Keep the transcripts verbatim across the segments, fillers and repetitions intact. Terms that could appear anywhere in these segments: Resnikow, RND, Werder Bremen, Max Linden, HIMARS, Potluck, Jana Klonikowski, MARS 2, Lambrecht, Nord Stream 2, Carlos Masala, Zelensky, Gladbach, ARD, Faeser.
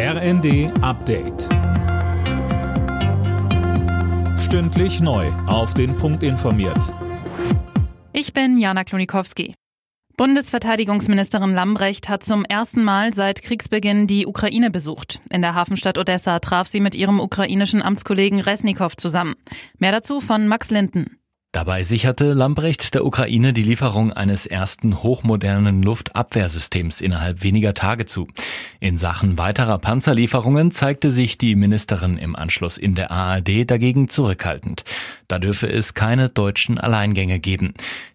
R N D Update. Stündlich neu auf den Punkt informiert. Ich bin Jana Klonikowski. Bundesverteidigungsministerin Lambrecht hat zum ersten Mal seit Kriegsbeginn die Ukraine besucht. In der Hafenstadt Odessa traf sie mit ihrem ukrainischen Amtskollegen Resnikow zusammen. Mehr dazu von Max Linden. Dabei sicherte Lambrecht der Ukraine die Lieferung eines ersten hochmodernen Luftabwehrsystems innerhalb weniger Tage zu. In Sachen weiterer Panzerlieferungen zeigte sich die Ministerin im Anschluss in der A R D dagegen zurückhaltend. Da dürfe es keine deutschen Alleingänge geben.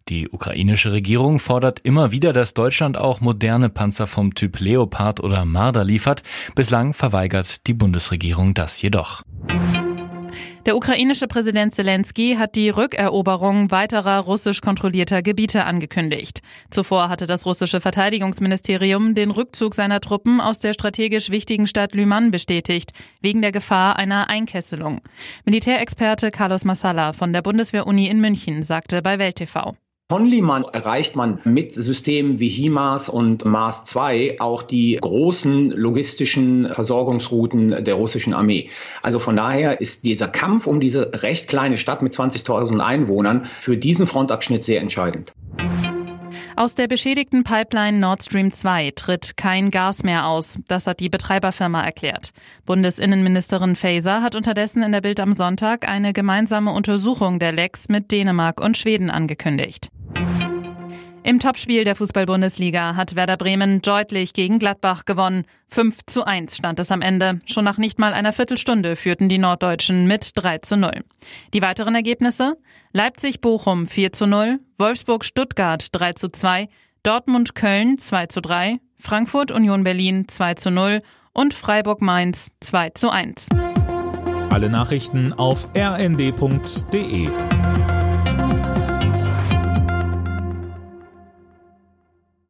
Die ukrainische Regierung fordert immer wieder, dass Deutschland auch moderne Panzer vom Typ Leopard oder Marder liefert. Bislang verweigert die Bundesregierung das jedoch. Der ukrainische Präsident Zelensky hat die Rückeroberung weiterer russisch kontrollierter Gebiete angekündigt. Zuvor hatte das russische Verteidigungsministerium den Rückzug seiner Truppen aus der strategisch wichtigen Stadt Lyman bestätigt, wegen der Gefahr einer Einkesselung. Militärexperte Carlos Masala von der Bundeswehr-Uni in München sagte bei Welt T V: Von Lyman erreicht man mit Systemen wie HIMARS und MARS zwei auch die großen logistischen Versorgungsrouten der russischen Armee. Also von daher ist dieser Kampf um diese recht kleine Stadt mit zwanzigtausend Einwohnern für diesen Frontabschnitt sehr entscheidend. Aus der beschädigten Pipeline Nord Stream zwei tritt kein Gas mehr aus. Das hat die Betreiberfirma erklärt. Bundesinnenministerin Faeser hat unterdessen in der Bild am Sonntag eine gemeinsame Untersuchung der Lecks mit Dänemark und Schweden angekündigt. Im Topspiel der Fußball-Bundesliga hat Werder Bremen deutlich gegen Gladbach gewonnen. fünf zu eins stand es am Ende. Schon nach nicht mal einer Viertelstunde führten die Norddeutschen mit drei zu null. Die weiteren Ergebnisse? Leipzig-Bochum vier zu null, Wolfsburg-Stuttgart drei zu zwei, Dortmund-Köln zwei zu drei, Frankfurt-Union Berlin zwei zu null und Freiburg-Mainz zwei zu eins. Alle Nachrichten auf r n d punkt d e.